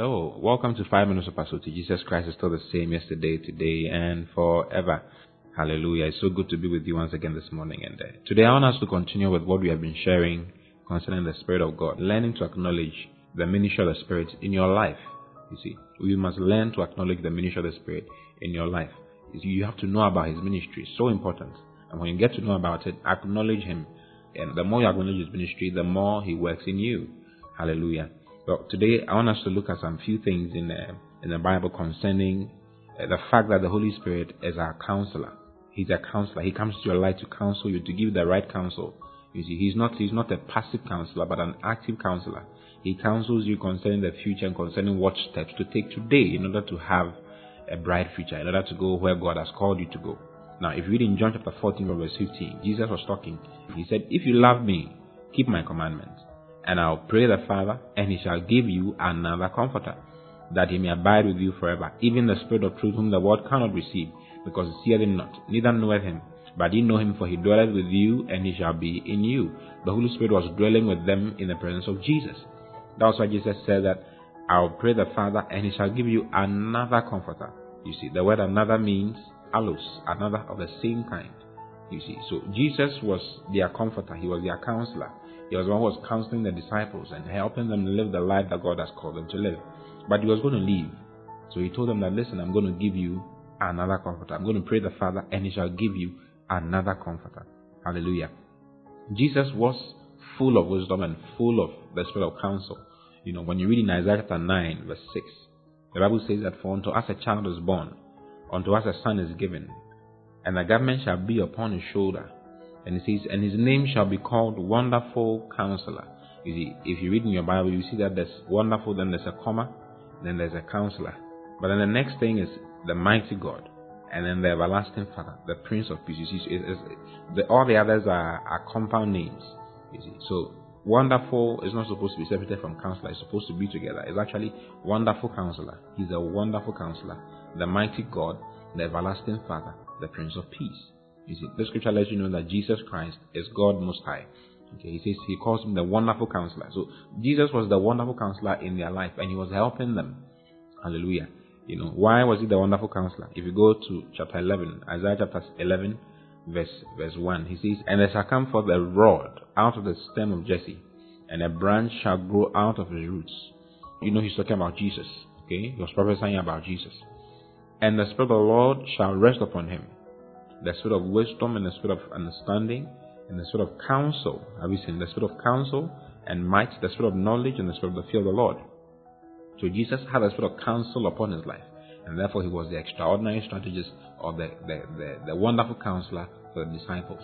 Hello, welcome to 5 Minutes of Pastorality. Jesus Christ is still the same yesterday, today, and forever. Hallelujah. It's so good to be with you once again this morning. And today I want us to continue with what we have been sharing concerning the Spirit of God, learning to acknowledge the ministry of the Spirit in your life. You see, we must learn to acknowledge the ministry of the Spirit in your life. You see, you have to know about His ministry. So important. And when you get to know about it, acknowledge Him. And the more you acknowledge His ministry, the more He works in you. Hallelujah. So today I want us to look at some few things in the Bible concerning the fact that the Holy Spirit is our counselor. He's a counselor. He comes to your life to counsel you, to give the right counsel. You see, he's not a passive counselor, but an active counselor. He counsels you concerning the future and concerning what steps to take today in order to have a bright future, in order to go where God has called you to go. Now, if you read in John chapter 14, verse 15, Jesus was talking. He said, "If you love me, keep my commandments. And I'll pray the Father, and He shall give you another Comforter, that He may abide with you forever, even the Spirit of truth, whom the world cannot receive, because it seeth Him not, neither knoweth Him. But ye know Him, for He dwelleth with you, and He shall be in you." The Holy Spirit was dwelling with them in the presence of Jesus. That's why Jesus said that, "I'll pray the Father, and He shall give you another Comforter." You see, the word another means allos, another of the same kind. You see, so Jesus was their Comforter. He was their counselor. He was the one who was counseling the disciples and helping them live the life that God has called them to live. But He was going to leave. So He told them that, "Listen, I'm going to give you another Comforter. I'm going to pray the Father, and He shall give you another Comforter." Hallelujah. Jesus was full of wisdom and full of the Spirit of counsel. You know, when you read in Isaiah chapter 9, verse 6, the Bible says that, "For unto us a child is born, unto us a son is given, and the government shall be upon His shoulder. And it says, and His name shall be called Wonderful Counselor." You see, if you read in your Bible, you see that there's wonderful, then there's a comma, then there's a counselor. But then the next thing is the mighty God, and then the everlasting Father, the Prince of Peace. You see, all the others are compound names. You see, so wonderful is not supposed to be separated from counselor. It's supposed to be together. It's actually Wonderful Counselor. He's a wonderful counselor, the mighty God, the everlasting Father, the Prince of Peace. You see, the scripture lets you know that Jesus Christ is God Most High. Okay, He says He calls Him the Wonderful Counselor. So Jesus was the Wonderful Counselor in their life, and He was helping them. Hallelujah. You know, why was He the Wonderful Counselor? If you go to chapter 11, Isaiah chapter 11, verse 1, He says, "And there shall come forth a rod out of the stem of Jesse, and a branch shall grow out of his roots." You know, He's talking about Jesus. Okay, He was prophesying about Jesus. "And the Spirit of the Lord shall rest upon Him, the Spirit of wisdom and the Spirit of understanding and the Spirit of counsel." Have you seen? The Spirit of counsel and might, the Spirit of knowledge and the Spirit of the fear of the Lord. So Jesus had the Spirit of counsel upon His life, and therefore He was the extraordinary strategist or the wonderful counselor for the disciples.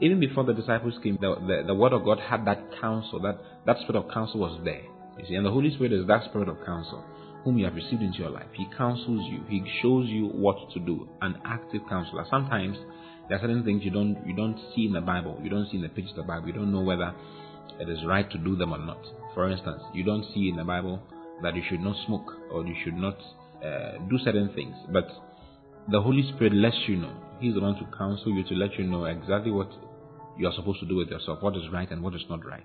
Even before the disciples came, the Word of God had that counsel, that Spirit of counsel was there. You see, and the Holy Spirit is that Spirit of counsel whom you have received into your life. He counsels you. He shows you what to do. An active counselor. Sometimes there are certain things you don't see in the Bible. You don't see in the pages of the Bible. You don't know whether it is right to do them or not. For instance, you don't see in the Bible that you should not smoke or you should not do certain things. But the Holy Spirit lets you know. He's the one to counsel you, to let you know exactly what you are supposed to do with yourself, what is right and what is not right.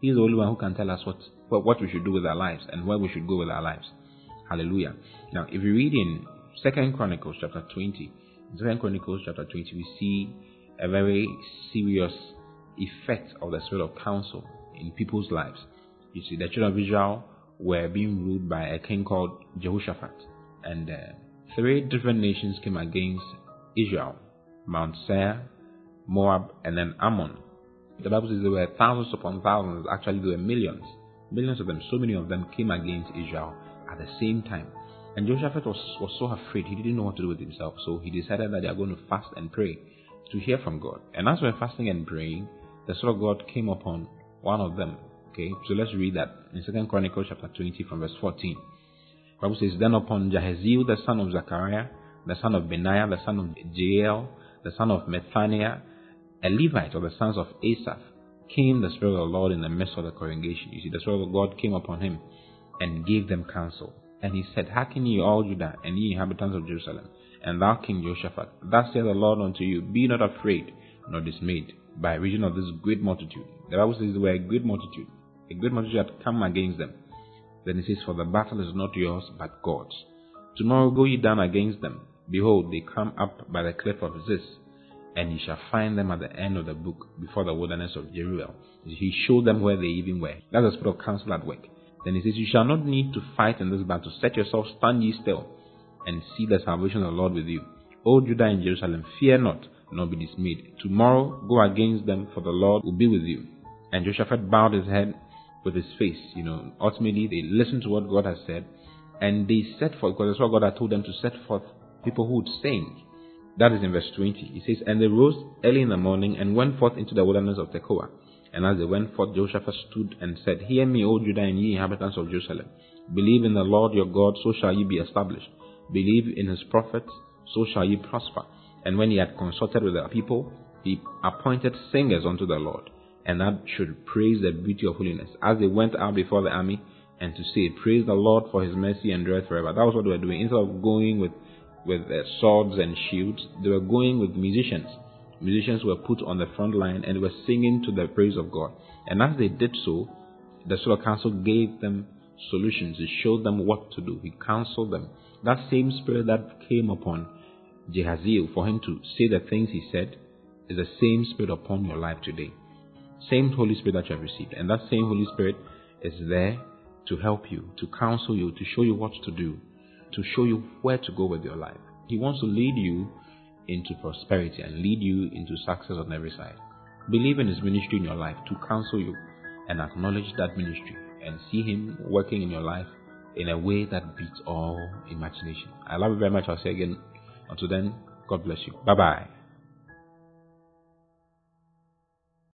He's the only one who can tell us what we should do with our lives and where we should go with our lives. Hallelujah. Now, if you read in 2 Chronicles chapter 20, we see a very serious effect of the Spirit of counsel in people's lives. You see, the children of Israel were being ruled by a king called Jehoshaphat. And three different nations came against Israel: Mount Seir, Moab, and then Ammon. The Bible says there were thousands upon thousands. Actually, there were millions. Millions of them. So many of them came against Israel at the same time. And Jehoshaphat was so afraid, he didn't know what to do with himself. So he decided that they are going to fast and pray to hear from God. And as we're fasting and praying, the Spirit of God came upon one of them. Okay, so let's read that in 2 Chronicles chapter 20 from verse 14. The Bible says, "Then upon Jahaziel, the son of Zachariah, the son of Benaiah, the son of Jael, the son of Methaniah, a Levite of the sons of Asaph, came the Spirit of the Lord in the midst of the congregation." You see, the Spirit of God came upon him and gave them counsel. "And he said, Hearken ye all Judah, and ye inhabitants of Jerusalem, and thou King Jehoshaphat, thus saith the Lord unto you, be not afraid, nor dismayed, by reason of this great multitude." The Bible says there were a great multitude. A great multitude had come against them. Then he says, for the battle is not yours, but God's. Tomorrow go ye down against them. Behold, they come up by the cliff of Ziz, and ye shall find them at the end of the book, before the wilderness of Jeruel. He showed them where they even were. That's the spirit of counsel at work. Then he says, you shall not need to fight in this battle. Set yourself, stand ye still, and see the salvation of the Lord with you. O Judah and Jerusalem, fear not, nor be dismayed. Tomorrow go against them, for the Lord will be with you. And Jehoshaphat bowed his head with his face. Ultimately they listened to what God has said, and they set forth, because that's what God had told them, to set forth people who would sing. That is in verse 20. He says, and they rose early in the morning and went forth into the wilderness of Tekoa. And as they went forth, Jehoshaphat stood and said, hear me, O Judah, and ye inhabitants of Jerusalem. Believe in the Lord your God, so shall ye be established. Believe in his prophets, so shall ye prosper. And when he had consulted with the people, he appointed singers unto the Lord, and that should praise the beauty of holiness, as they went out before the army, and to say, praise the Lord, for his mercy endureth forever. That was what they were doing. Instead of going with swords and shields, they were going with musicians. Musicians were put on the front line and were singing to the praise of God. And as they did so, the Solar Council gave them solutions. He showed them what to do. He counseled them. That same spirit that came upon Jahaziel for him to say the things he said is the same spirit upon your life today. Same Holy Spirit that you have received. And that same Holy Spirit is there to help you, to counsel you, to show you what to do, to show you where to go with your life. He wants to lead you into prosperity and lead you into success on every side. Believe in his ministry in your life to counsel you, and acknowledge that ministry and see him working in your life in a way that beats all imagination. I love you very much. I'll say again, until then, God bless you. Bye-bye.